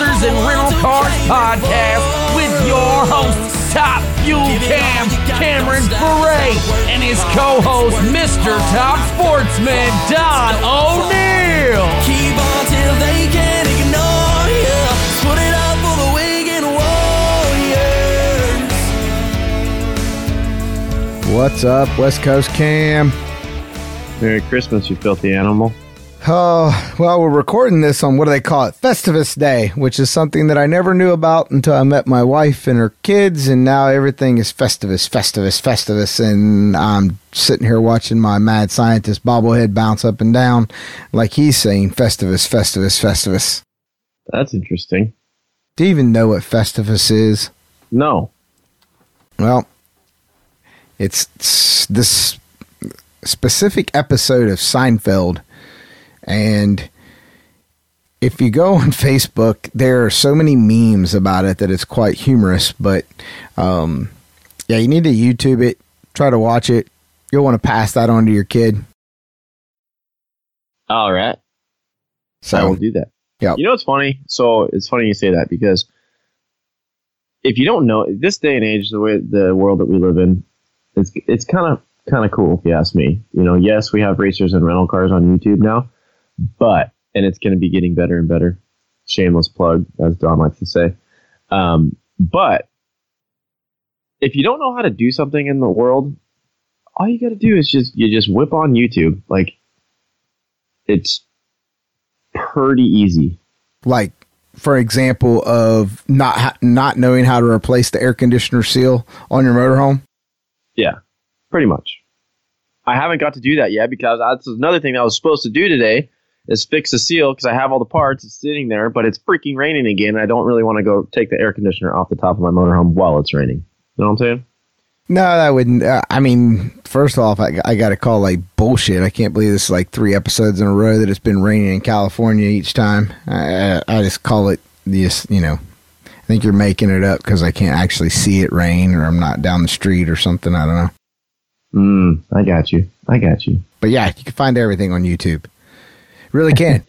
Racers and Rental Cars Podcast with your host, Top Fuel Cam Cameron Foray, and his co-host, Mr. Top Sportsman, Don O'Neill. Keep on till they can ignore you. Put it up for the Wigan Warriors. What's up, West Coast Cam? Merry Christmas, you filthy animal. Oh, well, we're recording this on, what do they call it? Festivus Day, which is something that I never knew about until I met my wife and her kids, and now everything is Festivus, and I'm sitting here watching my mad scientist bobblehead bounce up and down like he's saying Festivus. That's interesting. Do you even know what Festivus is? No. Well, it's this specific episode of Seinfeld. And if you go on Facebook, there are so many memes about it that it's quite humorous. But, yeah, you need to YouTube it. Try to watch it. You'll want to pass that on to your kid. All right. So I will do that. Yeah. You know what's funny? So it's funny you say that, because if you don't know, this day and age, the way the world that we live in, it's kind of cool if you ask me. You know, yes, we have Racers and Rental Cars on YouTube now. But, and it's going to be getting better and better. Shameless plug, as Don likes to say. But if you don't know how to do something in the world, all you got to do is just whip on YouTube. Like, it's pretty easy. Like, for example, of not knowing how to replace the air conditioner seal on your motorhome. Yeah, pretty much. I haven't got to do that yet, because that's another thing that I was supposed to do today. Is fix the seal, because I have all the parts. It's sitting there, but it's freaking raining again. I don't really want to go take the air conditioner off the top of my motorhome while it's raining. You know what I'm saying? No, that wouldn't. I mean, first off, I got to call like bullshit. I can't believe this is like 3 episodes in a row that it's been raining in California each time. I just call it this, you know, I think you're making it up because I can't actually see it rain, or I'm not down the street or something. I don't know. I got you. But yeah, you can find everything on YouTube. Really can.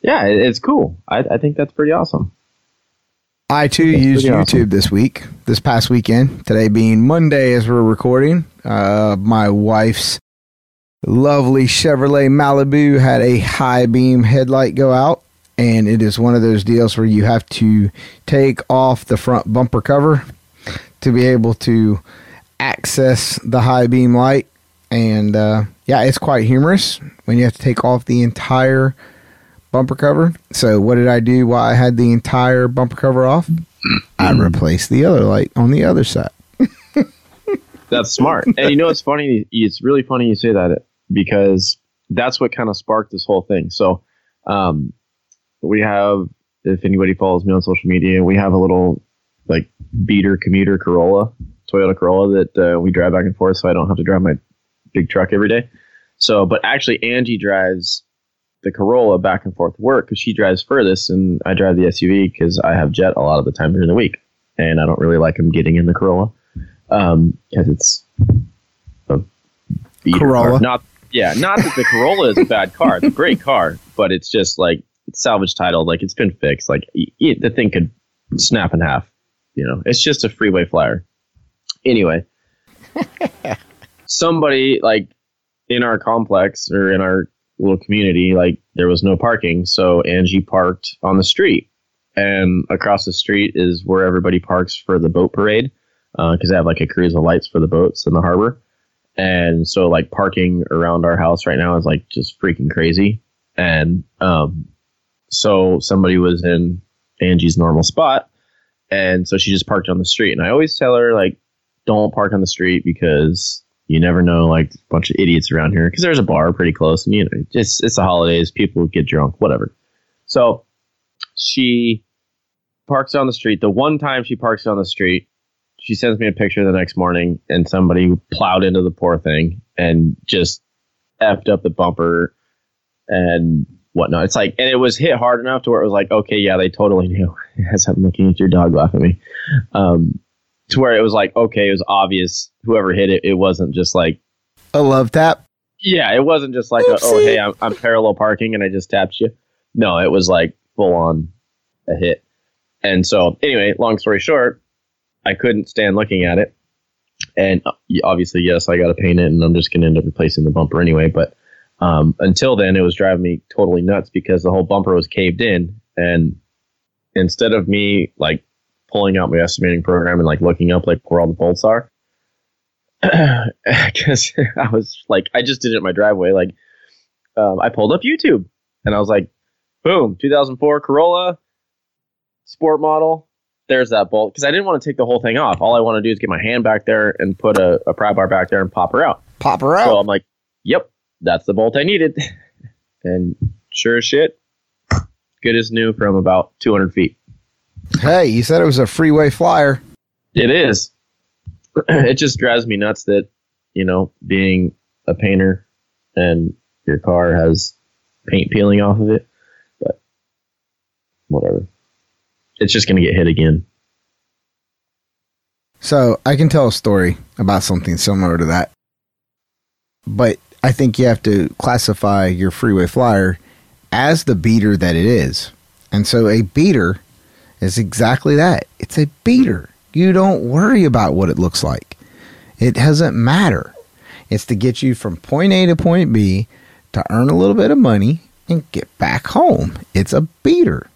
It's cool. I think that's pretty awesome. I too used YouTube this past weekend. Today being Monday as we're recording. My wife's lovely Chevrolet Malibu had a high beam headlight go out, and it is one of those deals where you have to take off the front bumper cover to be able to access the high beam light. And yeah, it's quite humorous when you have to take off the entire bumper cover. So what did I do while I had the entire bumper cover off? I replaced the other light on the other side. That's smart. And you know what's funny? It's really funny you say that, because that's what kind of sparked this whole thing. So we have, if anybody follows me on social media, we have a little like beater commuter Corolla, Toyota Corolla, that we drive back and forth, so I don't have to drive my big truck every day. So, but actually Angie drives the Corolla back and forth to work, because she drives furthest, and I drive the SUV because I have jet a lot of the time during the week, and I don't really like them getting in the Corolla because it's a beater Corolla. Car. Not that the Corolla is a bad car; it's a great car, but it's just like it's salvage titled, like it's been fixed, like the thing could snap in half. You know, it's just a freeway flyer. Anyway, somebody like in our complex or in our little community, like there was no parking. So Angie parked on the street, and across the street is where everybody parks for the boat parade. 'Cause they have like a cruise of lights for the boats in the harbor. And so like parking around our house right now is like just freaking crazy. And, so somebody was in Angie's normal spot. And so she just parked on the street. And I always tell her, like, don't park on the street, because you never know, like, a bunch of idiots around here. Because there's a bar pretty close. And, you know, it's the holidays. People get drunk, whatever. So she parks on the street. The one time she parks on the street, she sends me a picture the next morning. And somebody plowed into the poor thing and just effed up the bumper and whatnot. It's like, and it was hit hard enough to where it was like, okay, yeah, they totally knew. As I'm looking at your dog, laugh at me. To where it was like, okay, it was obvious. Whoever hit it, it wasn't just like a love tap. Yeah, it wasn't just like, oh, hey, I'm parallel parking and I just tapped you. No, it was like full on a hit. And so anyway, long story short, I couldn't stand looking at it. And obviously, yes, I got to paint it, and I'm just going to end up replacing the bumper anyway. But until then, it was driving me totally nuts because the whole bumper was caved in. And instead of me like pulling out my estimating program and like looking up like where all the bolts are, because I was like, I just did it in my driveway. Like I pulled up YouTube and I was like, boom, 2004 Corolla sport model. There's that bolt, because I didn't want to take the whole thing off. All I want to do is get my hand back there and put a pry bar back there and pop her out. So I'm like, yep, that's the bolt I needed. And sure as shit, good as new from about 200 feet. Hey, you said it was a freeway flyer. It is. It just drives me nuts that, you know, being a painter and your car has paint peeling off of it. But whatever. It's just going to get hit again. So I can tell a story about something similar to that. But I think you have to classify your freeway flyer as the beater that it is. And so a beater is exactly that. It's a beater. You don't worry about what it looks like. It doesn't matter. It's to get you from point A to point B to earn a little bit of money and get back home. It's a beater.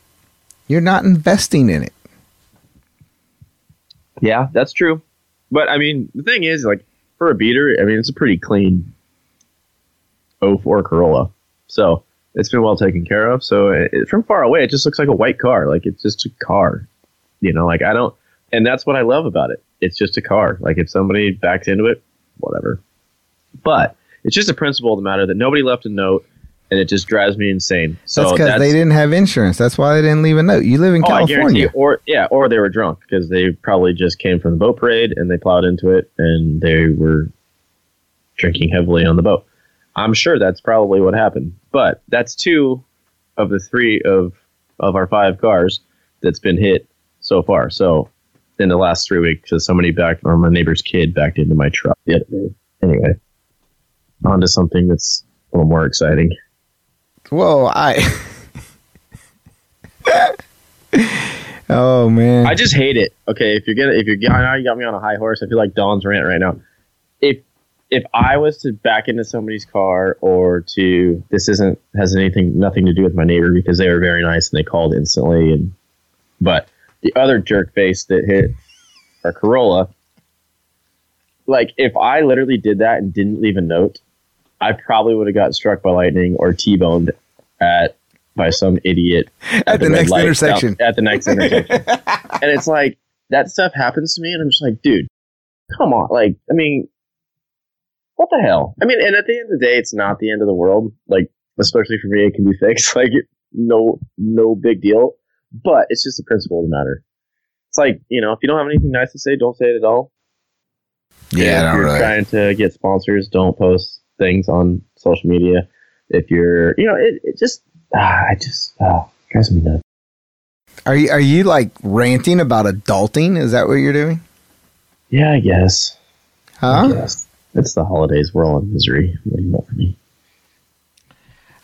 You're not investing in it. Yeah, that's true. But, I mean, the thing is, like, for a beater, I mean, it's a pretty clean 04 Corolla. So, it's been well taken care of. So, from far away, it just looks like a white car. Like, it's just a car. You know, like, I don't... And that's what I love about it. It's just a car. Like, if somebody backed into it, whatever. But it's just a principle of the matter that nobody left a note. And it just drives me insane. So that's because they didn't have insurance. That's why they didn't leave a note. You live in California. Or they were drunk because they probably just came from the boat parade and they plowed into it and they were drinking heavily on the boat. I'm sure that's probably what happened. But that's two of the three of our five cars that's been hit so far. So in the last 3 weeks, somebody my neighbor's kid backed into my truck the other day. Anyway, on to something that's a little more exciting. Whoa, oh man, I just hate it. Okay, I know you got me on a high horse. I feel like Don's rant right now. If I was to back into somebody's car or to nothing to do with my neighbor because they were very nice and they called instantly. But the other jerk face that hit our Corolla, like if I literally did that and didn't leave a note, I probably would have got struck by lightning or T-boned by some idiot at the next intersection. And it's like, that stuff happens to me, and I'm just like, dude, come on. Like, I mean, what the hell? I mean, and at the end of the day, it's not the end of the world. Like, especially for me, it can be fixed. Like, no big deal. But it's just the principle of the matter. It's like, you know, if you don't have anything nice to say, don't say it at all. Yeah, and if you're trying to get sponsors, don't post things on social media. If you're, you know, it just drives me nuts. Are you like ranting about adulting? Is that what you're doing? Yeah, I guess. Huh? I guess. It's the holidays. We're all in misery. What do you want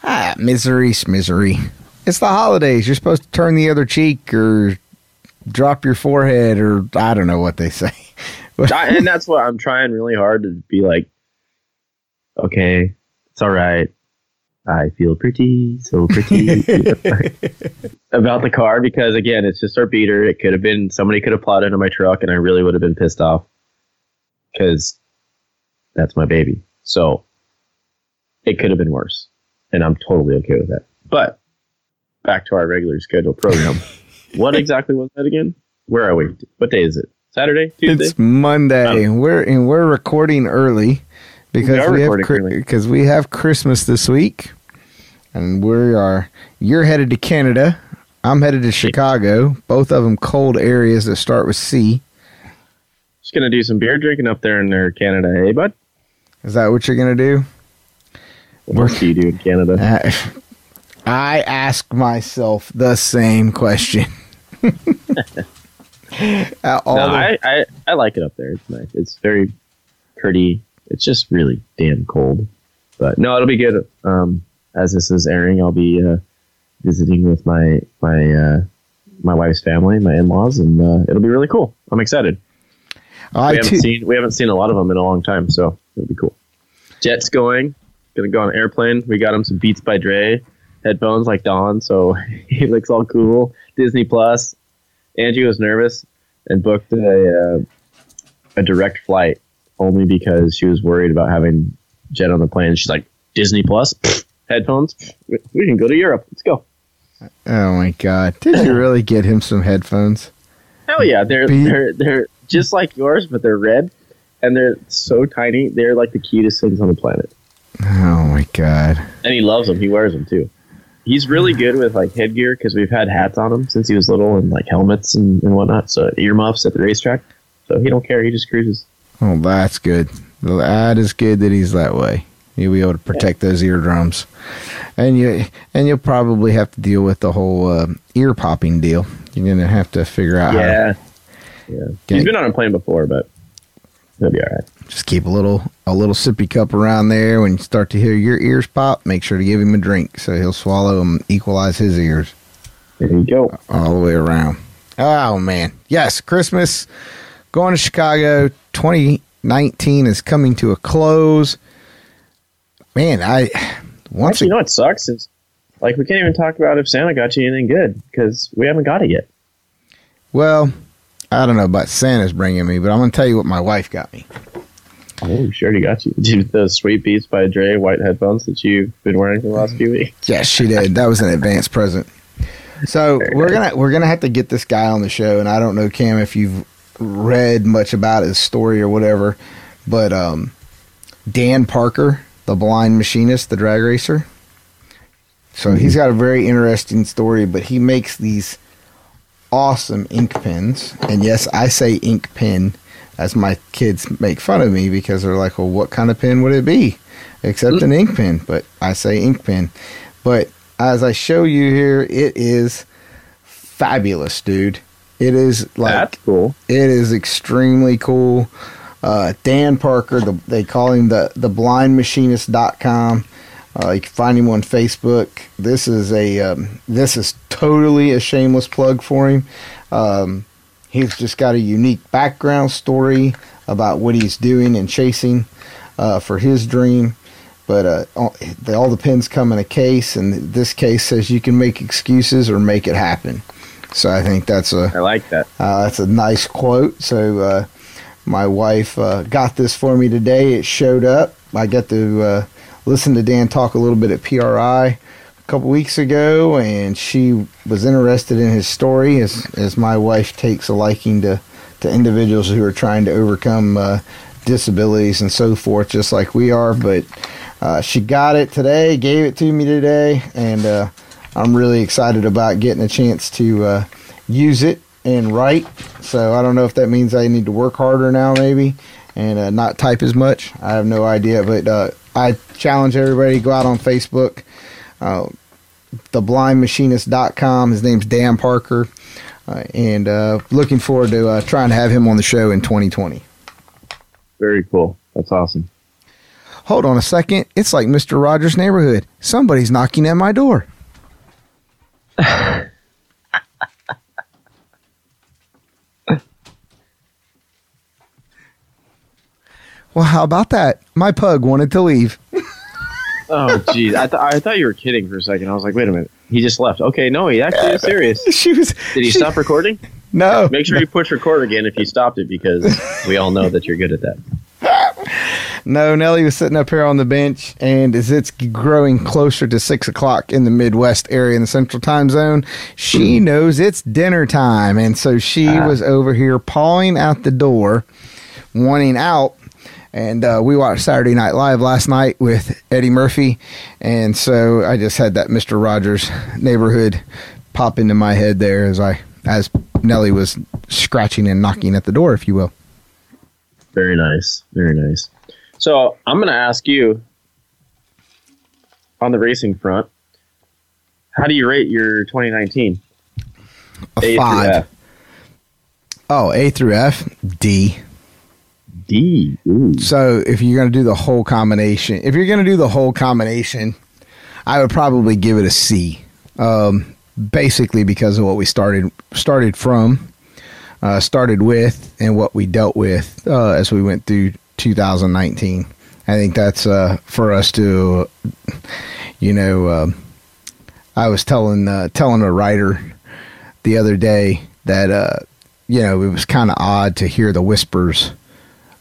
from me? Misery's misery. It's the holidays. You're supposed to turn the other cheek or drop your forehead or I don't know what they say. And that's what I'm trying really hard to be like. Okay, it's all right. I feel pretty, so pretty about the car because, again, it's just our beater. It could have been somebody could have plowed into my truck and I really would have been pissed off because that's my baby. So it could have been worse, and I'm totally okay with that. But back to our regular scheduled program. What exactly was that again? Where are we? What day is it? Saturday? Tuesday? It's Monday. We're recording early. Because we have Christmas this week, and you're headed to Canada, I'm headed to Chicago, both of them cold areas that start with C. Just going to do some beer drinking up there in Canada, hey bud? Is that what you're going to do? What do you do in Canada? I ask myself the same question. I like it up there, it's nice, it's very pretty. It's just really damn cold. But no, it'll be good. As this is airing, I'll be visiting with my my wife's family, my in-laws, and it'll be really cool. I'm excited. We haven't seen a lot of them in a long time, so it'll be cool. Jet's gonna go on an airplane. We got him some Beats by Dre headphones like Don, so he looks all cool. Disney Plus. Angie was nervous and booked a direct flight only because she was worried about having Jet on the plane. She's like, Disney Plus, headphones, we can go to Europe. Let's go. Oh my God. Did you really get him some headphones? Hell yeah. They're just like yours, but they're red and they're so tiny. They're like the cutest things on the planet. Oh my God. And he loves them. He wears them too. He's really good with like headgear because we've had hats on him since he was little and like helmets and whatnot. So earmuffs at the racetrack. So he don't care. He just cruises. Oh, that's good. That is good that he's that way. You'll be able to protect those eardrums, and you'll probably have to deal with the whole ear popping deal. You're gonna have to figure out. Yeah. He's been on a plane before, but he'll be all right. Just keep a little sippy cup around there. When you start to hear your ears pop, make sure to give him a drink so he'll swallow them, equalize his ears. There you go, all the way around. Oh man, yes, Christmas. Going to Chicago, 2019 is coming to a close. Man, you know what sucks is, like, we can't even talk about if Santa got you anything good because we haven't got it yet. Well, I don't know about Santa's bringing me, but I'm gonna tell you what my wife got me. Oh, sure, he got you. Did the sweet Beats by Dre white headphones that you've been wearing for the last few weeks? Yes, she did. That was an advanced present. So we're gonna have to get this guy on the show, and I don't know, Cam, if you've read much about his story or whatever, but Dan Parker, the blind machinist, the drag racer. So he's got a very interesting story, but he makes these awesome ink pens. And yes, I say ink pen as my kids make fun of me because they're like, well, what kind of pen would it be? Except an ink pen, but I say ink pen. But as I show you here, it is fabulous, dude. It is like, that's cool. It is extremely cool. Dan Parker, they call him the theblindmachinist.com. You can find him on Facebook. This is totally a shameless plug for him. He's just got a unique background story about what he's doing and chasing for his dream. But all the pins come in a case, and this case says you can make excuses or make it happen. So I think I like that. That's a nice quote. So my wife got this for me today. It showed up. I got to listen to Dan talk a little bit at PRI a couple weeks ago, and she was interested in his story, as my wife takes a liking to individuals who are trying to overcome disabilities and so forth, just like we are. But she got it today, gave it to me today, and I'm really excited about getting a chance to use it and write. So I don't know if that means I need to work harder now, maybe, and not type as much. I have no idea, but I challenge everybody to go out on Facebook, theblindmachinist.com. His name's Dan Parker, and looking forward to trying to have him on the show in 2020. Very cool. That's awesome. Hold on a second. It's like Mr. Rogers' Neighborhood. Somebody's knocking at my door. Well, how about that? My pug wanted to leave. Oh, geez. I thought you were kidding for a second. I was like, wait a minute. He just left. Okay, no, he actually is serious. Did he stop recording? No. Make sure you push record again if you stopped it, because we all know that you're good at that. No, Nellie was sitting up here on the bench, and as it's growing closer to 6 o'clock in the Midwest area in the Central Time Zone, she knows it's dinner time, and so she was over here pawing out the door, wanting out. And we watched Saturday Night Live last night with Eddie Murphy. And so I just had that Mr. Rogers' Neighborhood pop into my head there as Nellie was scratching and knocking at the door, if you will. Very nice. Very nice. So I'm going to ask you, on the racing front, how do you rate your 2019? A 5. Oh, A through F? D. D. Ooh. So if you're going to do the whole combination, I would probably give it a C. basically because of what we started from, started with, and what we dealt with as we went through 2019. I think that's for us to, you know, I was telling a writer the other day that, you know, it was kind of odd to hear the whispers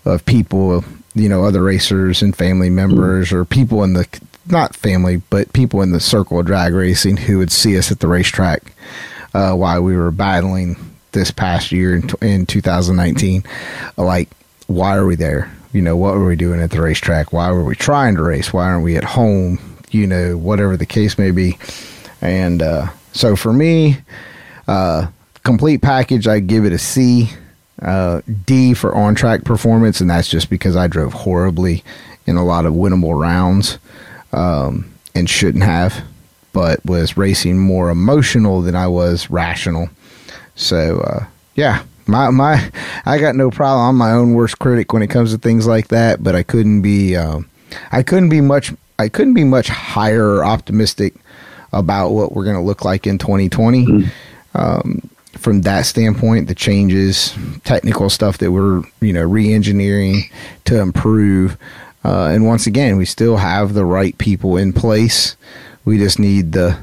of people, you know, other racers and family members or people in the, not family, but people in the circle of drag racing who would see us at the racetrack while we were battling this past year in 2019. Like, why are we there? You know, what were we doing at the racetrack? Why were we trying to race? Why aren't we at home? You know, whatever the case may be. And so for me, complete package, I give it a C. D for on-track performance, and that's just because I drove horribly in a lot of winnable rounds and shouldn't have, but was racing more emotional than I was rational. So, yeah. I got no problem. I'm my own worst critic when it comes to things like that, but I couldn't be much higher or optimistic about what we're going to look like in 2020. From that standpoint, the changes, technical stuff that we're, you know, re-engineering to improve. And once again, we still have the right people in place. We just need the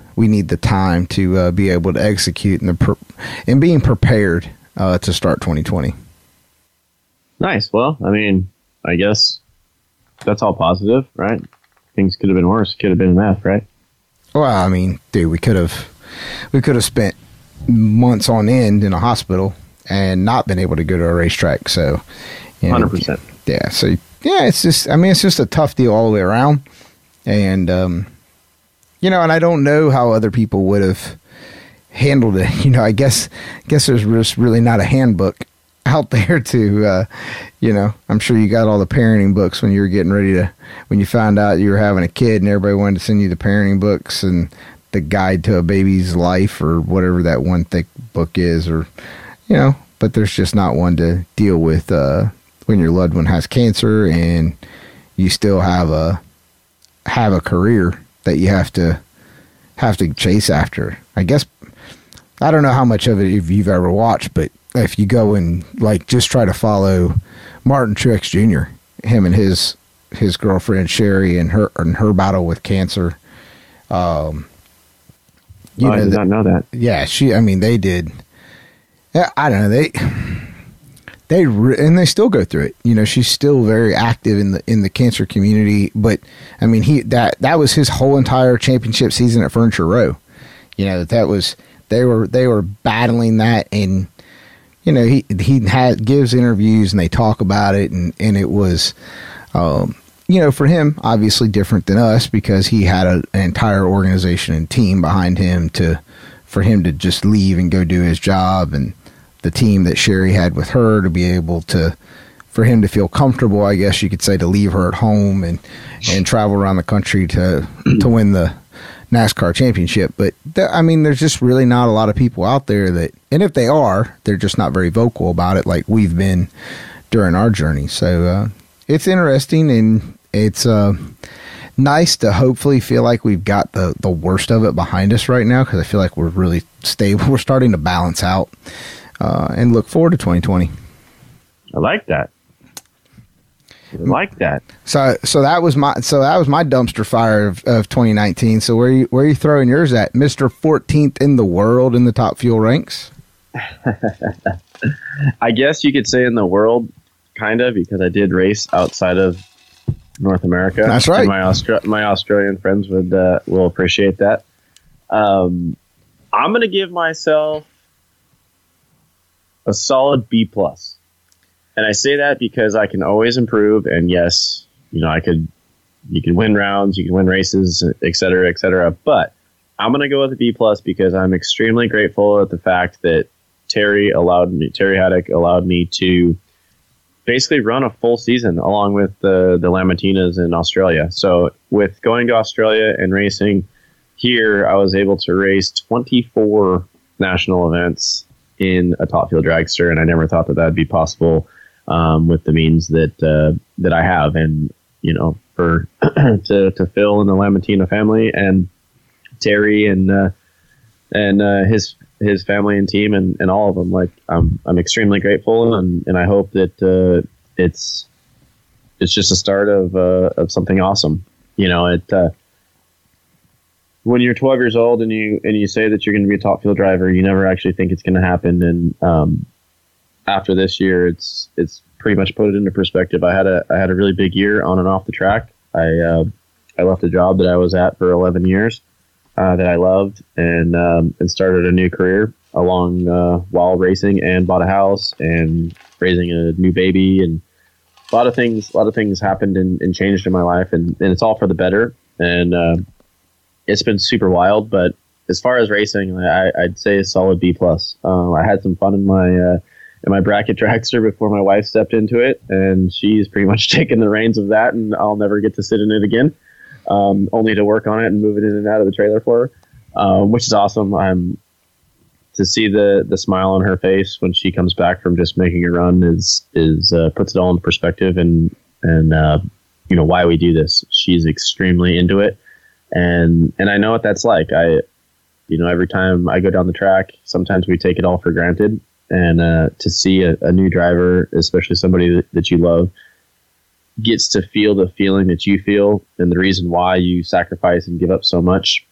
time to be able to execute and being prepared to start 2020. Nice. Well, I mean, I guess that's all positive, right? Things could have been worse. Could have been enough, right? Well, I mean, dude, we could have spent months on end in a hospital and not been able to go to a racetrack. So, you know, 100%. Yeah. So, yeah, it's just a tough deal all the way around. And, you know, and I don't know how other people would have handled it. You know, I guess there's just really not a handbook out there to, you know, I'm sure you got all the parenting books when you were getting ready to, when you found out you were having a kid and everybody wanted to send you the parenting books and the guide to a baby's life or whatever that one thick book is, or, you know, but there's just not one to deal with when your loved one has cancer and you still have a career that you have to chase after. I guess I don't know how much of it if you've ever watched, but if you go and like just try to follow Martin Truex Jr., him and his girlfriend Sherry and her battle with cancer, I did not know that. Yeah, they did. Yeah, I don't know, they still go through it. You know, she's still very active in the cancer community. But I mean, that was his whole entire championship season at Furniture Row. You know, they were battling that, and you know he gives interviews and they talk about it, and it was, you know, for him obviously different than us because he had an entire organization and team behind him for him to just leave and go do his job, and the team that Sherry had with her to be able to, for him to feel comfortable, I guess you could say, to leave her at home and travel around the country to win the NASCAR championship. But there's just really not a lot of people out there that, and if they are, they're just not very vocal about it like we've been during our journey. So it's interesting, and it's nice to hopefully feel like we've got the worst of it behind us right now, because I feel like we're really stable. We're starting to balance out and look forward to 2020. I like that. So that was my dumpster fire of 2019. So where are you throwing yours at, Mr. 14th in the world in the top fuel ranks? I guess you could say in the world, kind of, because I did race outside of North America. That's right. And my Australian friends will appreciate that. I'm gonna give myself a solid B+. And I say that because I can always improve, and yes, you know, you can win rounds, you can win races, et cetera, et cetera. But I'm going to go with a B+ because I'm extremely grateful at the fact that Terry Haddock allowed me to basically run a full season along with the Lamattinas in Australia. So with going to Australia and racing here, I was able to race 24 national events in a top fuel dragster, and I never thought that would be possible. With the means that I have, and you know, for to Phil and the Lamattina family and Terry and and his family and team and all of them. Like I'm extremely grateful, and I hope that it's just a start of something awesome. You know, when you're 12 years old and you say that you're going to be a top field driver, you never actually think it's going to happen. And after this year, it's pretty much put it into perspective. I had a really big year on and off the track. I left a job that I was at for 11 years that I loved, and started a new career along while racing, and bought a house and raising a new baby, and a lot of things happened and changed in my life, and it's all for the better. And it's been super wild, but as far as racing, I'd say a solid B+. I had some fun in my bracket dragster before my wife stepped into it, and she's pretty much taken the reins of that, and I'll never get to sit in it again. Only to work on it and move it in and out of the trailer for her, which is awesome. To see the smile on her face when she comes back from just making a run is puts it all in perspective, and you know why we do this. She's extremely into it, and I know what that's like. I every time I go down the track, sometimes we take it all for granted, and to see a new driver, especially somebody that you love, gets to feel the feeling that you feel and the reason why you sacrifice and give up so much.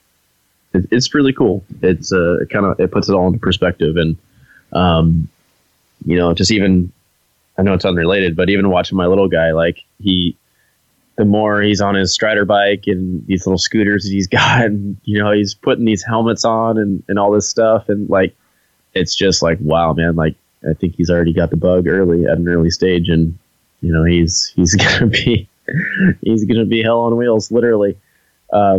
It's really cool. It's it puts it all into perspective. And, just even, I know it's unrelated, but even watching my little guy, like the more he's on his Strider bike and these little scooters that he's got, and, he's putting these helmets on and all this stuff. And like, it's just like, wow, man, like I think he's already got the bug early at an early stage. And, he's gonna be hell on wheels, literally. But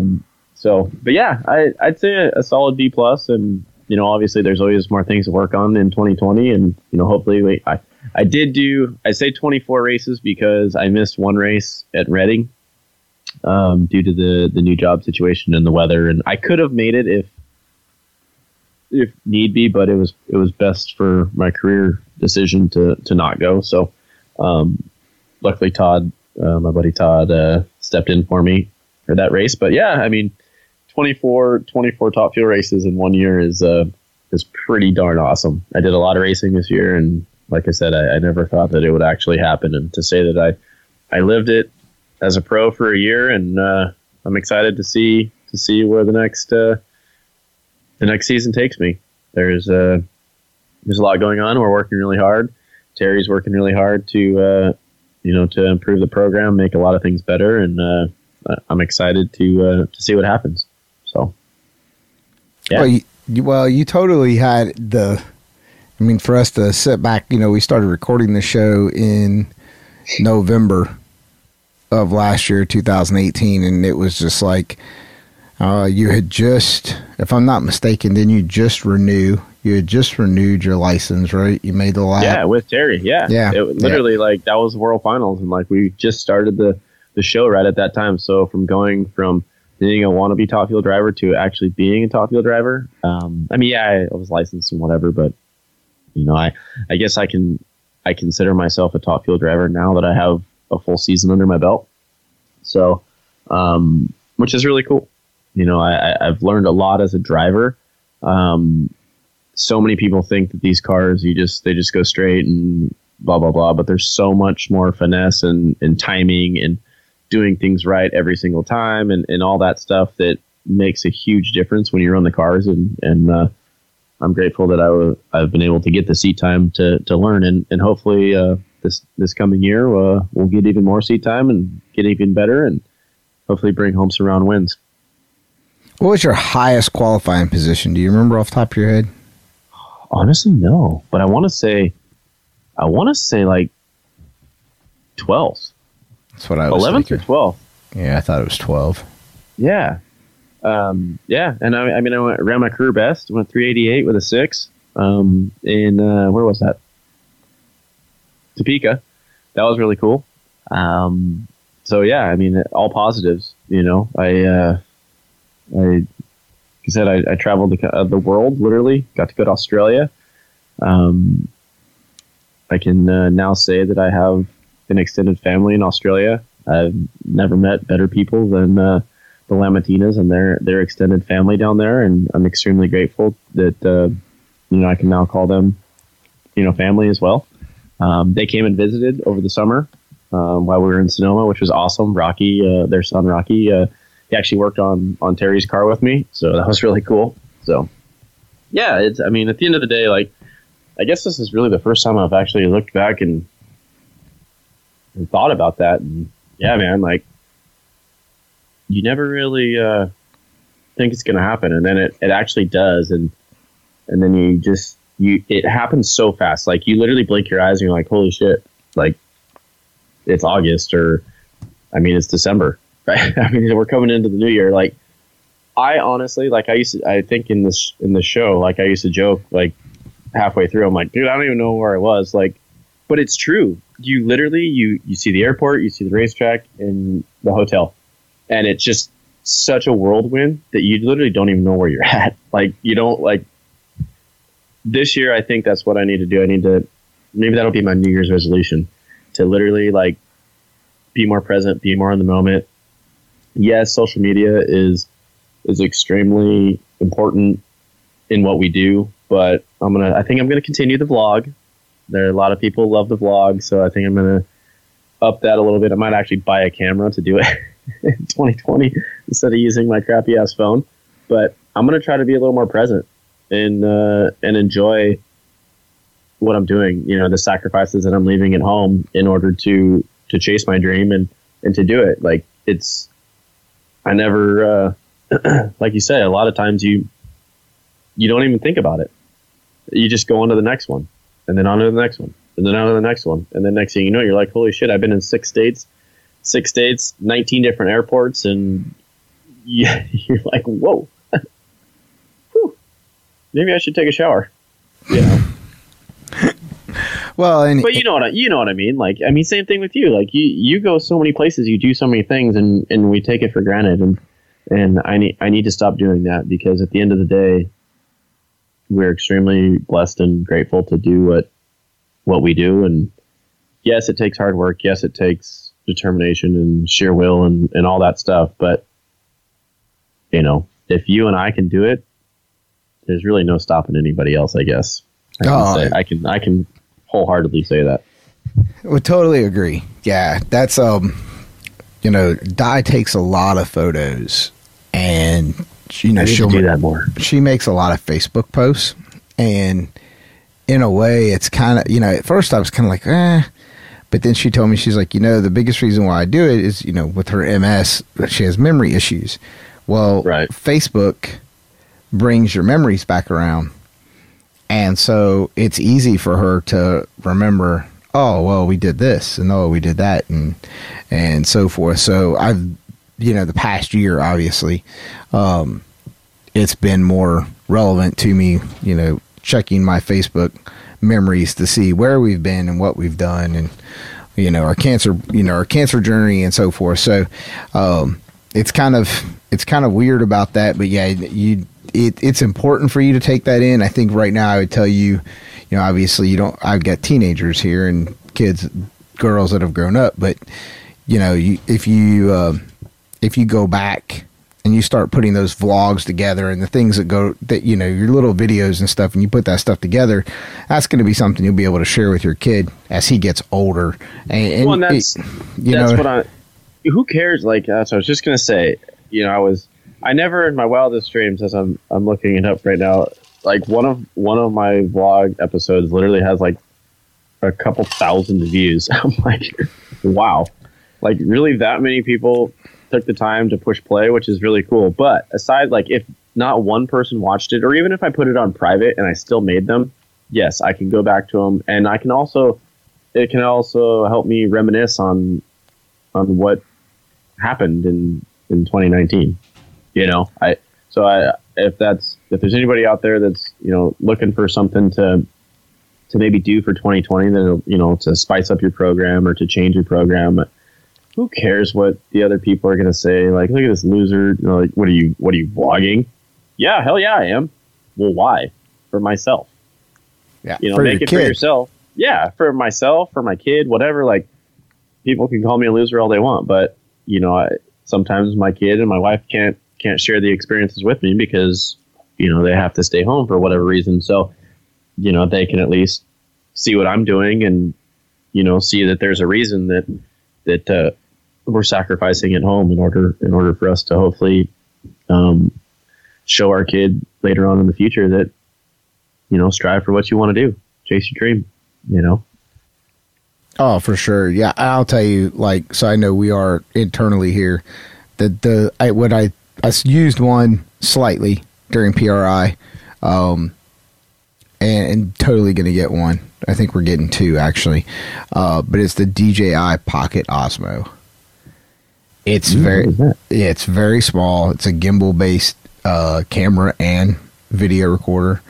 yeah, I'd say a solid B+, and obviously there's always more things to work on in 2020, and hopefully I say 24 races because I missed one race at Reading due to the new job situation and the weather, and I could have made it if need be, but it was best for my career decision to not go. So. Luckily Todd, my buddy Todd, stepped in for me for that race. But yeah, I mean, 24 top fuel races in 1 year is pretty darn awesome. I did a lot of racing this year, and like I said, I never thought that it would actually happen. And to say that I lived it as a pro for a year, and I'm excited to see where the next season takes me. There's a lot going on. We're working really hard. Terry's working really hard to improve the program, make a lot of things better, and I'm excited to see what happens. So, yeah. Well, you totally had for us to sit back, we started recording the show in November of last year, 2018, and it was just like you had just, if I'm not mistaken, then you had just renewed your license, right? You made the lap. Yeah, with Terry. Yeah. It literally, that was the World Finals, and we just started the show right at that time. So from being a wannabe top field driver to actually being a top field driver, I was licensed and whatever, but I guess I consider myself a top field driver now that I have a full season under my belt. So, which is really cool. I've learned a lot as a driver. So many people think that these cars, they just go straight and blah, blah, blah. But there's so much more finesse and timing and doing things right every single time and all that stuff that makes a huge difference when you run the cars. And I'm grateful that I've been able to get the seat time to learn. And hopefully this coming year we'll get even more seat time and get even better and hopefully bring home some round wins. What was your highest qualifying position? Do you remember off the top of your head? Honestly, no. But I want to say like 12th. That's what I was 11th thinking. Or 12th. Yeah, I thought it was 12. Yeah. And I ran my career best. Went 388 with a 6. Where was that? Topeka. That was really cool. All positives, I said I traveled the world, literally got to go to Australia. I can now say that I have an extended family in Australia. I've never met better people than the Lamattinas and their extended family down there, and I'm extremely grateful that I can now call them family as well. They came and visited over the summer while we were in Sonoma, which was awesome. Rocky, their son Rocky, he actually worked on Terry's car with me, so that was really cool. So yeah, it's, I mean, at the end of the day, like, I guess this is really the first time I've actually looked back and thought about that. And yeah, man, like, you never really think it's going to happen, and then it actually does, and then it happens so fast. Like, you literally blink your eyes and you're like, holy shit, like, it's August, or I mean, it's December, right? I mean, we're coming into the new year. Like, I honestly, like, I think in the show, like, I used to joke, like, halfway through, I'm like, dude, I don't even know where I was. Like, but it's true. You literally, you see the airport, you see the racetrack, and the hotel, and it's just such a whirlwind that you literally don't even know where you're at. Like, you don't, like, this year, I think that's what I need to do. I need to, maybe that'll be my New Year's resolution, to literally, like, be more present, be more in the moment. Yes, social media is extremely important in what we do, but I think I'm gonna continue the vlog. There are a lot of people love the vlog, so I think I'm gonna up that a little bit. I might actually buy a camera to do it in 2020 instead of using my crappy ass phone. But I'm gonna try to be a little more present and enjoy what I'm doing. You know, the sacrifices that I'm leaving at home in order to chase my dream and to do it. Like, it's, I never like you said, a lot of times you don't even think about it. You just go on to the next one, and then on to the next one, and then on to the next one. And then next thing you know, you're like, holy shit, I've been in 6 states, 19 different airports. And you're like, whoa, whew, maybe I should take a shower. Yeah. Well, but you know what I mean? Like, I mean, same thing with you. Like, you go so many places, you do so many things, and we take it for granted. And I need to stop doing that, because at the end of the day, we're extremely blessed and grateful to do what we do. And yes, it takes hard work. Yes, it takes determination and sheer will and all that stuff. But, you know, if you and I can do it, there's really no stopping anybody else, I guess. I can wholeheartedly say that. I would totally agree. Yeah, that's Di takes a lot of photos, and she'll do that more. She makes a lot of Facebook posts, and in a way, it's kind of, at first I was kind of like, but then she told me, she's like, the biggest reason why I do it is, with her MS, she has memory issues. Well, right. Facebook brings your memories back around, and so it's easy for her to remember, oh, well, we did this, and oh, we did that, and so forth. So I've, the past year, obviously, it's been more relevant to me, checking my Facebook memories to see where we've been and what we've done, and, our cancer journey and so forth. So, it's kind of weird about that, but yeah, it's important for you to take that in. I think right now I would tell you, obviously I've got teenagers here and kids, girls that have grown up, but if you go back and you start putting those vlogs together and the things that your little videos and stuff, and you put that stuff together, that's going to be something you'll be able to share with your kid as he gets older. And, well, and that's what who cares? Like, that's what I was just going to say. I never in my wildest dreams, as I'm looking it up right now, like one of my vlog episodes literally has like a couple thousand views. I'm like, wow. Like, really that many people took the time to push play, which is really cool. But aside, like, if not one person watched it, or even if I put it on private and I still made them, yes, I can go back to them. And I can also, it can also help me reminisce on what happened in 2019. If there's anybody out there that's, looking for something to maybe do for 2020, then, to spice up your program or to change your program, who cares what the other people are going to say? Like, look at this loser. Like, what are you vlogging? Yeah, hell yeah, I am. Well, why? For myself. Yeah. Make it for yourself. Yeah. For myself, for my kid, whatever. Like, people can call me a loser all they want, but sometimes my kid and my wife can't share the experiences with me because, you know, they have to stay home for whatever reason. So, you know, they can at least see what I'm doing and, you know, see that there's a reason that we're sacrificing at home in order for us to hopefully show our kid later on in the future that, you know, strive for what you want to do, chase your dream, you know? Oh, for sure. Yeah. I'll tell you, like, so I know we are internally here that I used one slightly during PRI, and totally going to get one. I think we're getting two actually. But it's the DJI Pocket Osmo. It's it's very small. It's a gimbal based, camera and video recorder.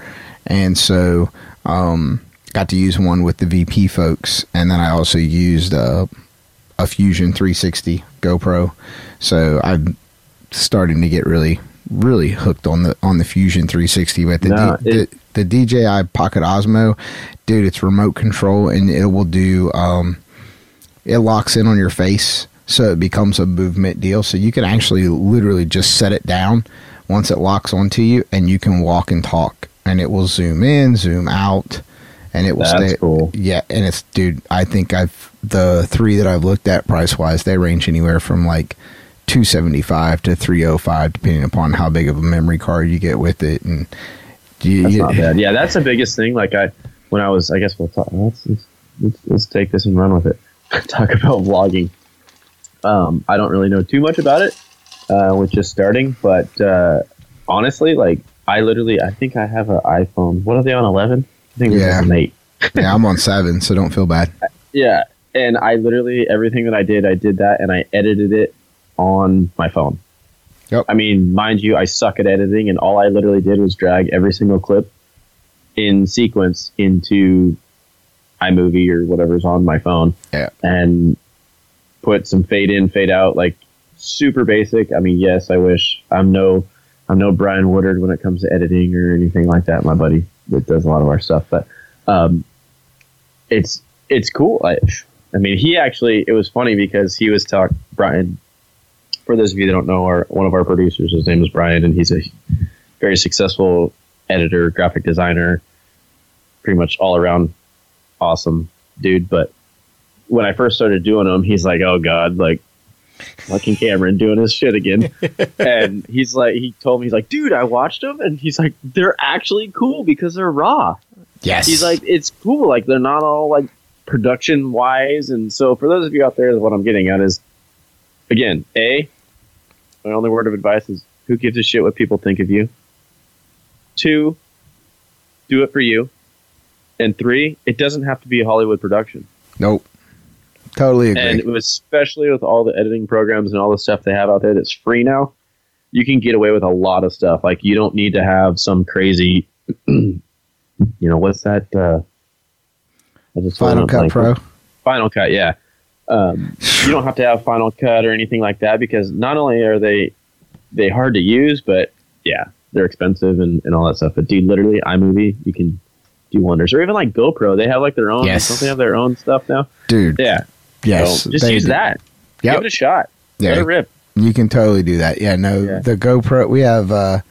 And so, got to use one with the VP folks, and then I also used a Fusion 360 GoPro. So I'm starting to get really, really hooked on the Fusion 360. But the DJI Pocket Osmo, dude, it's remote control, and it will do. It locks in on your face, so it becomes a movement deal. So you can actually literally just set it down once it locks onto you, and you can walk and talk, and it will zoom in, zoom out. And it will stay. Cool. Yeah, and it's, dude, I think the three that I've looked at price wise, they range anywhere from like $275 to $305, depending upon how big of a memory card you get with it. And that's not bad. Yeah, that's the biggest thing. Like I guess we'll talk. Let's take this and run with it. Talk about vlogging. I don't really know too much about it. With just starting, but honestly, like I think I have an iPhone. What are they on 11? I think it was an 8. Yeah, I'm on 7, so don't feel bad. Yeah, and I literally, everything that I did that, and I edited it on my phone. Yep. I mean, mind you, I suck at editing, and all I literally did was drag every single clip in sequence into iMovie or whatever's on my phone, and put some fade in, fade out, like super basic. I mean, yes, I wish. I'm no Brian Woodard when it comes to editing or anything like that, my buddy. That does a lot of our stuff, but it's cool. I mean, it was funny because he was talking, Brian, for those of you that don't know, one of our producers, his name is Brian, and he's a very successful editor, graphic designer, pretty much all around awesome dude. But when I first started doing him, he's like, oh God, like fucking Cameron doing his shit again. And he's like, he told me, he's like, dude, I watched them, and he's like, they're actually cool because they're raw. Yes. He's like, it's cool. Like, they're not all like production wise. And so for those of you out there, what I'm getting at is, again, my only word of advice is, who gives a shit what people think of you? 2, do it for you. And 3, it doesn't have to be a Hollywood production. Nope. Totally agree. And especially with all the editing programs and all the stuff they have out there that's free now, you can get away with a lot of stuff. Like, you don't need to have some crazy, you know, what's that? Final Cut Pro. Final Cut, yeah. You don't have to have Final Cut or anything like that, because not only are they hard to use, but, yeah, they're expensive and all that stuff. But, dude, literally, iMovie, you can do wonders. Or even, like, GoPro. They have, like, their own. Yes. Don't they have their own stuff now? Dude. Yeah. Yes, so just use that. Yep. Give it a shot. Yeah. Let it rip. You can totally do that. Yeah, no, yeah. The GoPro, we have, I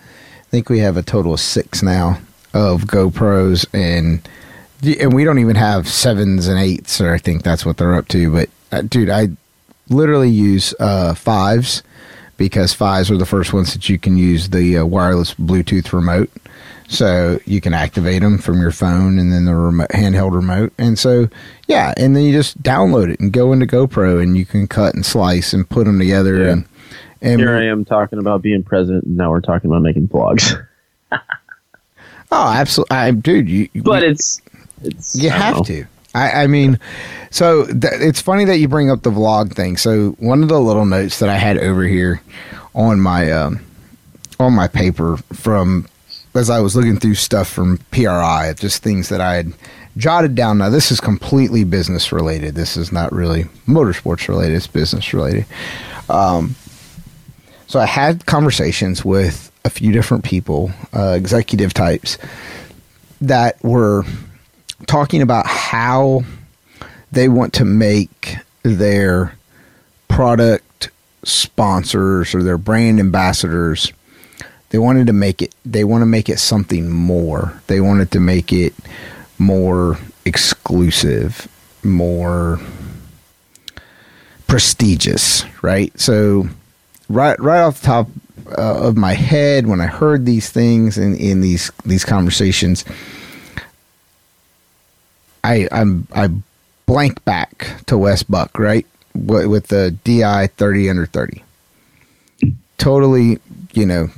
think we have a total of 6 now of GoPros, and we don't even have 7s and 8s, or I think that's what they're up to. But, dude, I literally use 5s, because 5s are the first ones that you can use the wireless Bluetooth remote. So you can activate them from your phone and then the remote, handheld remote. And so, yeah, and then you just download it and go into GoPro, and you can cut and slice and put them together. Yeah. And here I am talking about being president, and now we're talking about making vlogs. Oh, absolutely. Dude. You have to. I mean, so it's funny that you bring up the vlog thing. So one of the little notes that I had over here on my paper from... as I was looking through stuff from PRI, just things that I had jotted down. Now, this is completely business related. This is not really motorsports related. It's business related. So I had conversations with a few different people, executive types, that were talking about how they want to make their product sponsors or their brand ambassadors, they wanted to make it, they want to make it something more. They wanted to make it more exclusive, more prestigious, right? So right off the top of my head, when I heard these things in these conversations, I blank back to West Buck, right? With the DI 30 under 30. Totally, you know,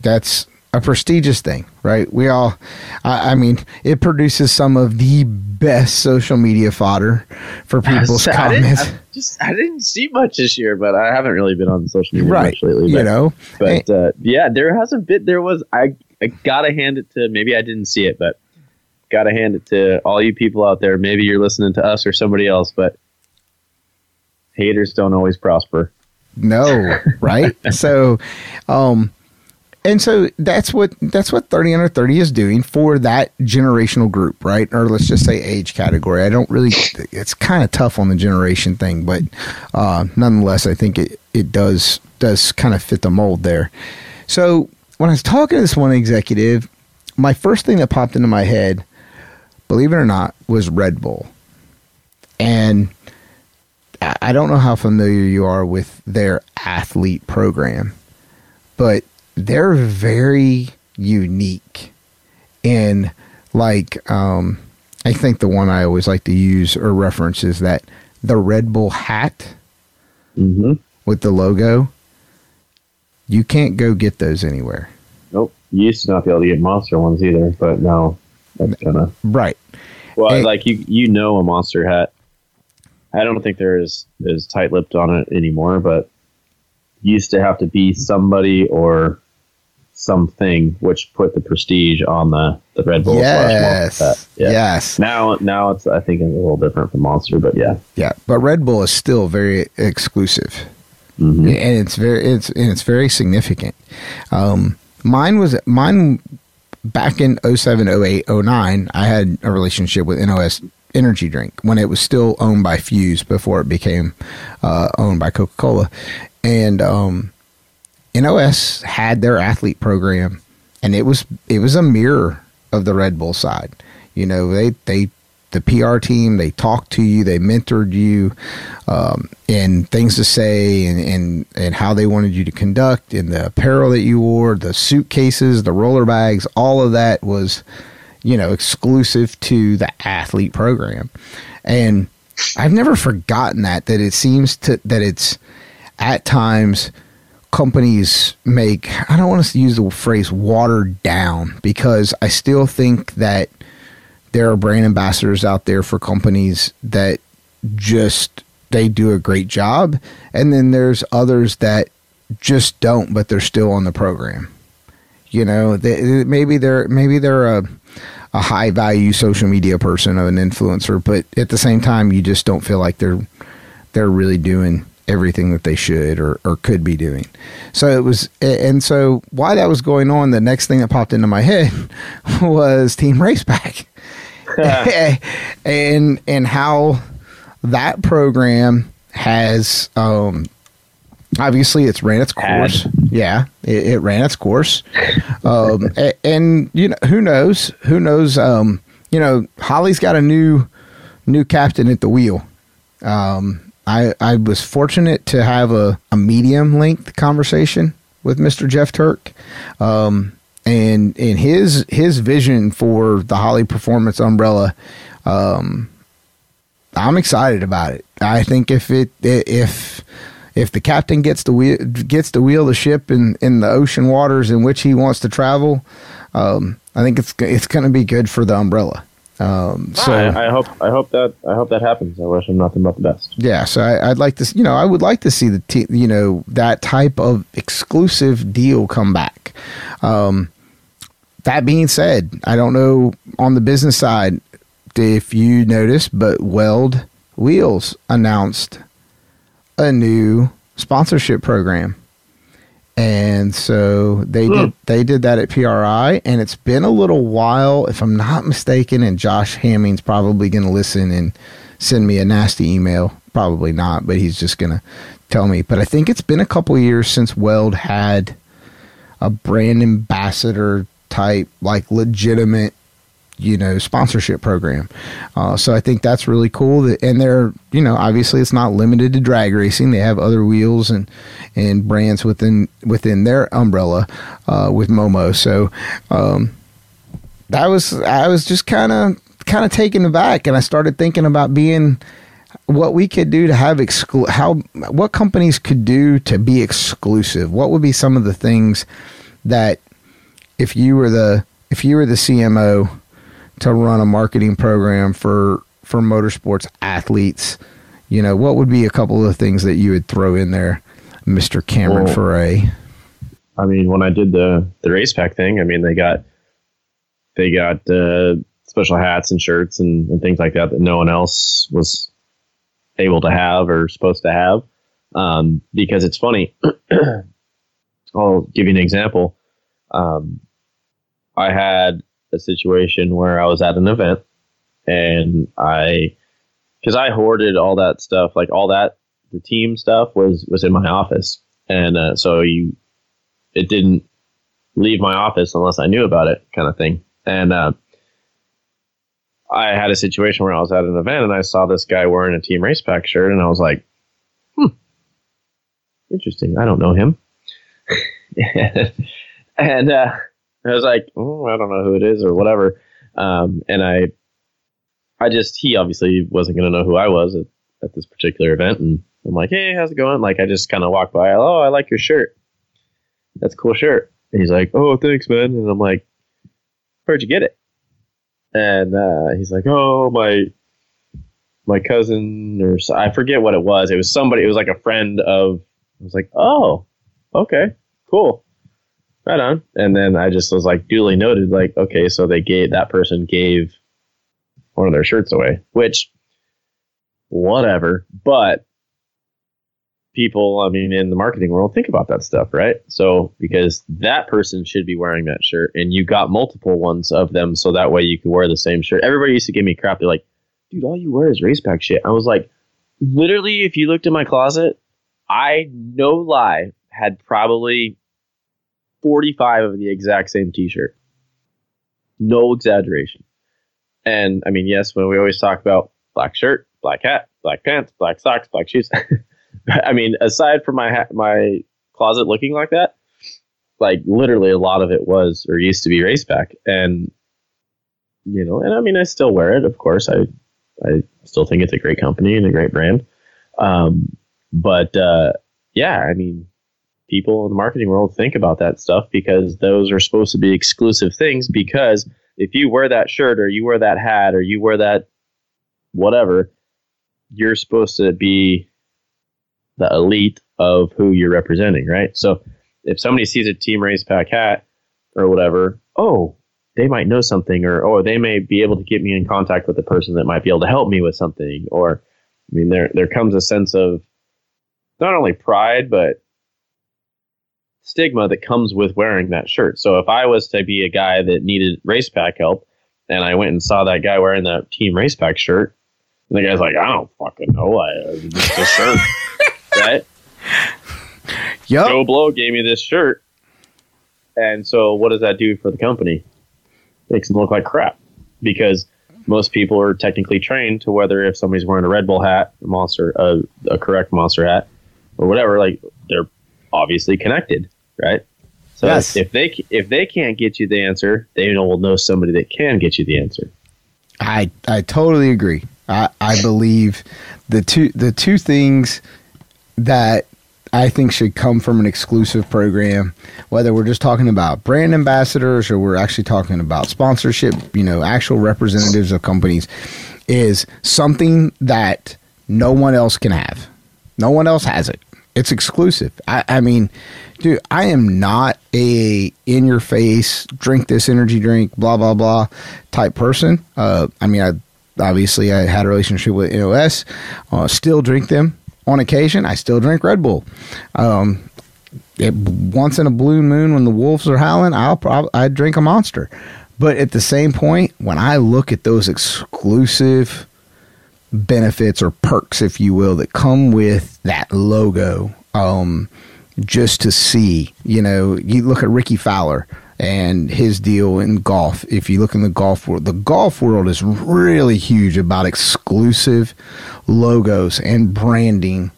that's a prestigious thing, right? We all, I mean, it produces some of the best social media fodder for people's comments. I didn't see much this year, but I haven't really been on social media much lately. But, you know, but yeah, there hasn't been. There was, I gotta hand it to, maybe I didn't see it, but gotta hand it to all you people out there. Maybe you're listening to us or somebody else, but haters don't always prosper. No, right? So, and so that's what 30 under 30 is doing for that generational group, right? Or let's just say age category. I don't really, it's kind of tough on the generation thing, but nonetheless, I think it does kind of fit the mold there. So when I was talking to this one executive, my first thing that popped into my head, believe it or not, was Red Bull. And I don't know how familiar you are with their athlete program, but they're very unique. And like, I think the one I always like to use or reference is that the Red Bull hat with the logo, you can't go get those anywhere. Nope. You used to not be able to get Monster ones either, but now that's kind of... Right. Well, and, like, you know a Monster hat. I don't think they're as tight-lipped on it anymore, but used to have to be somebody or something, which put the prestige on the Red Bull. Yes. Now it's, I think, a little different from Monster, but yeah. Yeah, but Red Bull is still very exclusive, and it's very significant. Mine back in 07, 08, 09, I had a relationship with NOS Energy Drink when it was still owned by Fuse before it became owned by Coca-Cola. And NOS had their athlete program, and it was a mirror of the Red Bull side. You know, the PR team, they talked to you, they mentored you, and things to say, and how they wanted you to conduct, and the apparel that you wore, the suitcases, the roller bags, all of that was, you know, exclusive to the athlete program. And I've never forgotten that it seems to, that it's at times companies make, I don't want to use the phrase watered down, because I still think that there are brand ambassadors out there for companies that just, they do a great job. And then there's others that just don't, but they're still on the program. You know, maybe they're a high value social media person or an influencer, but at the same time, you just don't feel like they're really doing everything that they should or could be doing. So it was, and so while that was going on, the next thing that popped into my head was Team RacePak and how that program has, obviously, it's ran its course. Yeah, it ran its course. And, you know, who knows? You know, Holley's got a new captain at the wheel. I was fortunate to have a medium-length conversation with Mr. Jeff Turk. And his vision for the Holley Performance umbrella, I'm excited about it. I think if the captain gets the wheel of the ship in the ocean waters in which he wants to travel, I think it's going to be good for the umbrella. I hope that happens. I wish him nothing but the best. Yeah, so I'd like to, you know, I would like to see the you know, that type of exclusive deal come back. That being said, I don't know on the business side if you noticed, but Weld Wheels announced a new sponsorship program, and so they did that at PRI, and it's been a little while, if I'm not mistaken, and Josh Hamming's probably going to listen and send me a nasty email, probably not, but he's just going to tell me, but I think it's been a couple years since Weld had a brand ambassador type, like legitimate, you know, sponsorship program. So I think that's really cool. That, and they're, you know, obviously it's not limited to drag racing. They have other wheels and brands within their umbrella with Momo. So I was just kind of taken aback, and I started thinking about what we could do to have what companies could do to be exclusive. What would be some of the things that if you were the CMO to run a marketing program for motorsports athletes, you know, what would be a couple of things that you would throw in there, Mr. Cameron Foray? I mean, when I did the RacePak thing, I mean, they got special hats and shirts and things like that no one else was able to have or supposed to have, because it's funny. I'll give you an example. I had a situation where I was at an event, and because I hoarded all that stuff, like all that, the team stuff was in my office. And so it didn't leave my office unless I knew about it, kind of thing. And I had a situation where I was at an event and I saw this guy wearing a Team RacePak shirt, and I was like, interesting. I don't know him. And I was like, I don't know who it is or whatever. And he obviously wasn't going to know who I was at this particular event. And I'm like, hey, how's it going? Like, I just kind of walked by. Oh, I like your shirt. That's a cool shirt. And he's like, oh, thanks, man. And I'm like, where'd you get it? And he's like, oh, my cousin, or I forget what it was. It was somebody. It was like a friend of. I was like, oh, okay, cool, right on. And then I just was like, duly noted. Like, okay, so that person gave one of their shirts away, which, whatever. But people, I mean, in the marketing world, think about that stuff, right? So because that person should be wearing that shirt, and you got multiple ones of them, so that way you could wear the same shirt. Everybody used to give me crap. They're like, dude, all you wear is RacePak shit. I was like, literally, if you looked in my closet, I, no lie, had probably 45 of the exact same t-shirt. No exaggeration. And I mean, yes, when we always talk about black shirt, black hat, black pants, black socks, black shoes. I mean, aside from my closet looking like that, like literally a lot of it was or used to be RacePak. And, you know, and I mean, I still wear it, of course. I still think it's a great company and a great brand. But yeah, I mean, people in the marketing world think about that stuff, because those are supposed to be exclusive things. Because if you wear that shirt or you wear that hat or you wear that whatever, you're supposed to be the elite of who you're representing, right? So if somebody sees a Team RacePak hat or whatever, oh, they might know something, or they may be able to get me in contact with the person that might be able to help me with something. Or, I mean, there comes a sense of not only pride, but stigma that comes with wearing that shirt. So if I was to be a guy that needed RacePak help, and I went and saw that guy wearing that Team RacePak shirt, and the guy's like, I don't fucking know. I just a shirt. Right? Yep. Joe Blow gave me this shirt. And so what does that do for the company? Makes them look like crap, because most people are technically trained to, whether if somebody's wearing a Red Bull hat, a Monster, a correct Monster hat or whatever, like they're obviously connected, right? So yes. if they can't get you the answer, they will know somebody that can get you the answer. I totally agree. I believe the two things that I think should come from an exclusive program, whether we're just talking about brand ambassadors or we're actually talking about sponsorship, you know, actual representatives of companies, is something that no one else can have. No one else has it. It's exclusive. I mean, dude, I am not a in your face, drink this energy drink, blah, blah, blah type person. I mean, obviously I had a relationship with NOS, still drink them. On occasion, I still drink Red Bull. Once in a blue moon, when the wolves are howling, I drink a Monster. But at the same point, when I look at those exclusive benefits or perks, if you will, that come with that logo, just to see. You know, you look at Ricky Fowler and his deal in golf. If you look in the golf world is really huge about exclusive logos and branding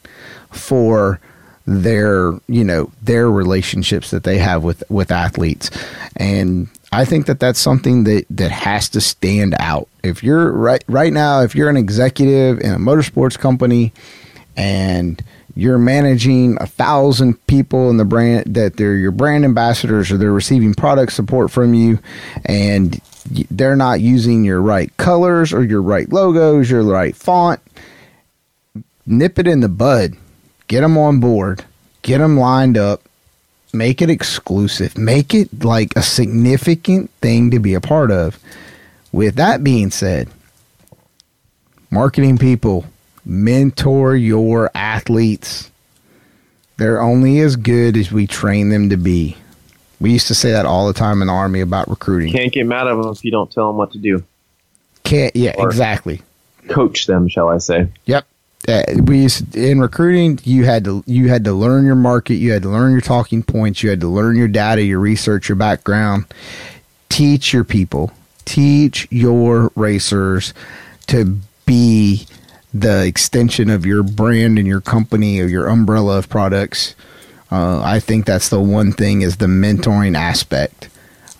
for their, you know, their relationships that they have with athletes. And I think that that's something that has to stand out. If you're right now, if you're an executive in a motorsports company and you're managing 1,000 people in the brand, that they're your brand ambassadors or they're receiving product support from you, and they're not using your right colors or your right logos, your right font, nip it in the bud. Get them on board. Get them lined up. Make it exclusive. Make it like a significant thing to be a part of. With that being said, marketing people, mentor your athletes. They're only as good as we train them to be. We used to say that all the time in the Army about recruiting. Can't get mad at them if you don't tell them what to do. Can't, yeah, or exactly. Coach them, shall I say. Yep. In recruiting, you had to learn your market. You had to learn your talking points. You had to learn your data, your research, your background. Teach your people. Teach your racers to be the extension of your brand and your company or your umbrella of products. I think that's the one thing, is the mentoring aspect.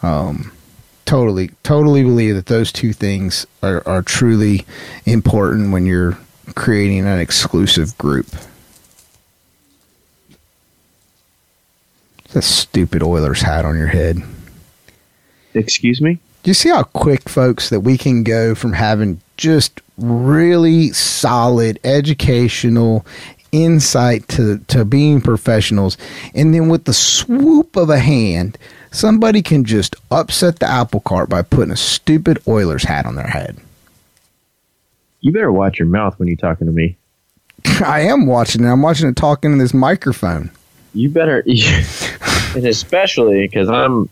Totally believe that those two things are truly important when you're creating an exclusive group. That stupid Oilers hat on your head. Excuse me? Do you see how quick, folks, that we can go from having just really solid educational insight to being professionals, and then with the swoop of a hand, somebody can just upset the apple cart by putting a stupid Oilers hat on their head? You better watch your mouth when you're talking to me. I am watching it. I'm watching it talking to this microphone. You better, and especially because I'm,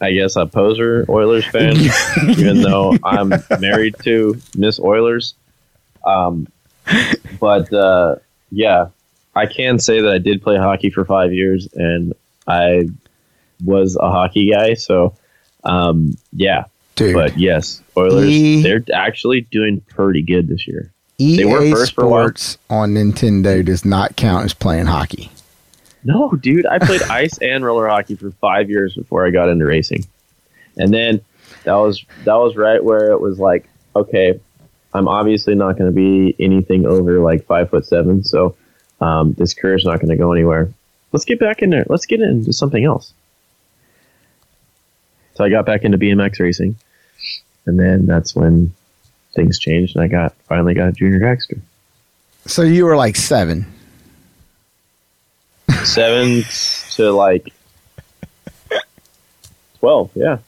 I guess, a poser Oilers fan, even though I'm married to Miss Oilers. But yeah, I can say that I did play hockey for 5 years, and I was a hockey guy. So, yeah. Dude. But yes, Oilers, they're actually doing pretty good this year. EA they were first Sports for on Nintendo does not count as playing hockey. No, dude. I played ice and roller hockey for 5 years before I got into racing. And then that was right where it was like, okay, I'm obviously not going to be anything over like 5'7", so this career's not going to go anywhere. Let's get back in there. Let's get into something else. So I got back into BMX racing. And then that's when things changed, and I finally got a junior dragster. So you were like seven. Seven to like 12, yeah.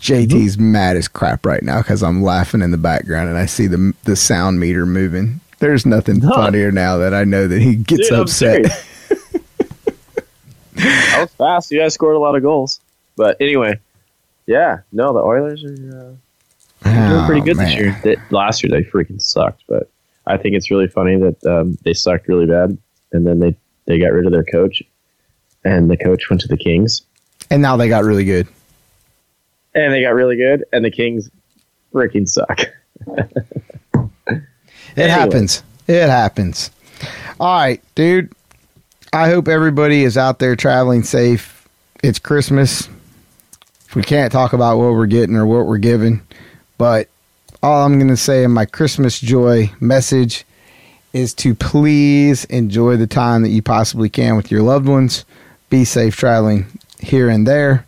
JT's mad as crap right now because I'm laughing in the background, and I see the sound meter moving. There's nothing funnier now that I know that he gets upset. I was fast. You guys scored a lot of goals. But anyway. Yeah, no, the Oilers are doing pretty good this year. Last year they freaking sucked, but I think it's really funny that they sucked really bad, and then they got rid of their coach, and the coach went to the Kings. And now they got really good. And they got really good, and the Kings freaking suck. It happens. All right, dude. I hope everybody is out there traveling safe. It's Christmas. We can't talk about what we're getting or what we're giving, but all I'm going to say in my Christmas joy message is to please enjoy the time that you possibly can with your loved ones. Be safe traveling here and there.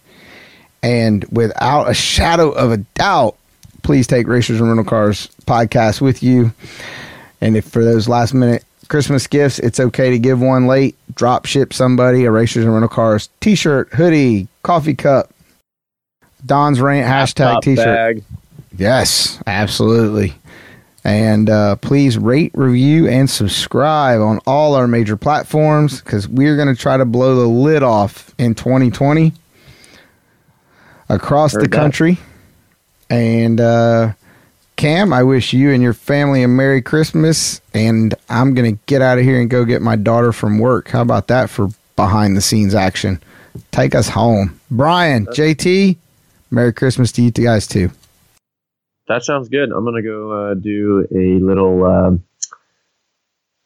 And without a shadow of a doubt, please take Racers and Rental Cars podcast with you. And if for those last minute Christmas gifts, it's okay to give one late. Drop ship somebody a Racers and Rental Cars t-shirt, hoodie, coffee cup, Don's Rant hashtag t-shirt bag. Yes, absolutely. And please rate, review, and subscribe on all our major platforms, because we're going to try to blow the lid off in 2020 across the country. And Cam, I wish you and your family a Merry Christmas, and I'm going to get out of here and go get my daughter from work. How about that for behind-the-scenes action? Take us home. Brian, JT, Merry Christmas to you guys, too. That sounds good. I'm going to go do a little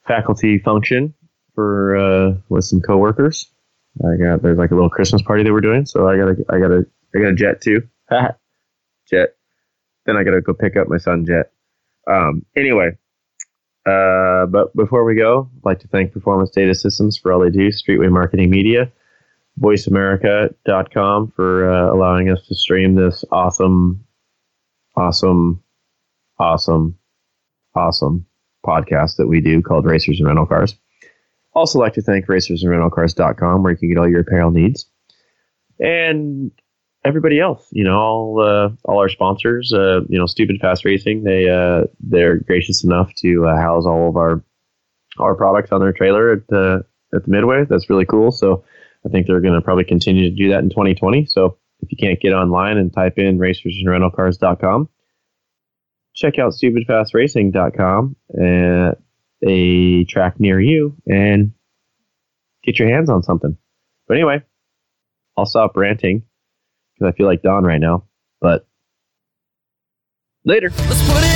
faculty function for with some coworkers. There's like a little Christmas party that we're doing, so I gotta jet too. Jet. Then I gotta go pick up my son Jet. Anyway, but before we go, I'd like to thank Performance Data Systems for all they do, Streetway Marketing Media, voiceamerica.com for allowing us to stream this awesome podcast that we do called Racers and Rental Cars. Also like to thank racersandrentalcars.com where you can get all your apparel needs. And everybody else, all our sponsors, Stupid Fast Racing, they're gracious enough to house all of our products on their trailer at the Midway. That's really cool. So I think they're going to probably continue to do that in 2020. So if you can't get online and type in racersandrentalcars.com, check out stupidfastracing.com at a track near you and get your hands on something. But anyway, I'll stop ranting because I feel like Don right now. But later. Let's put it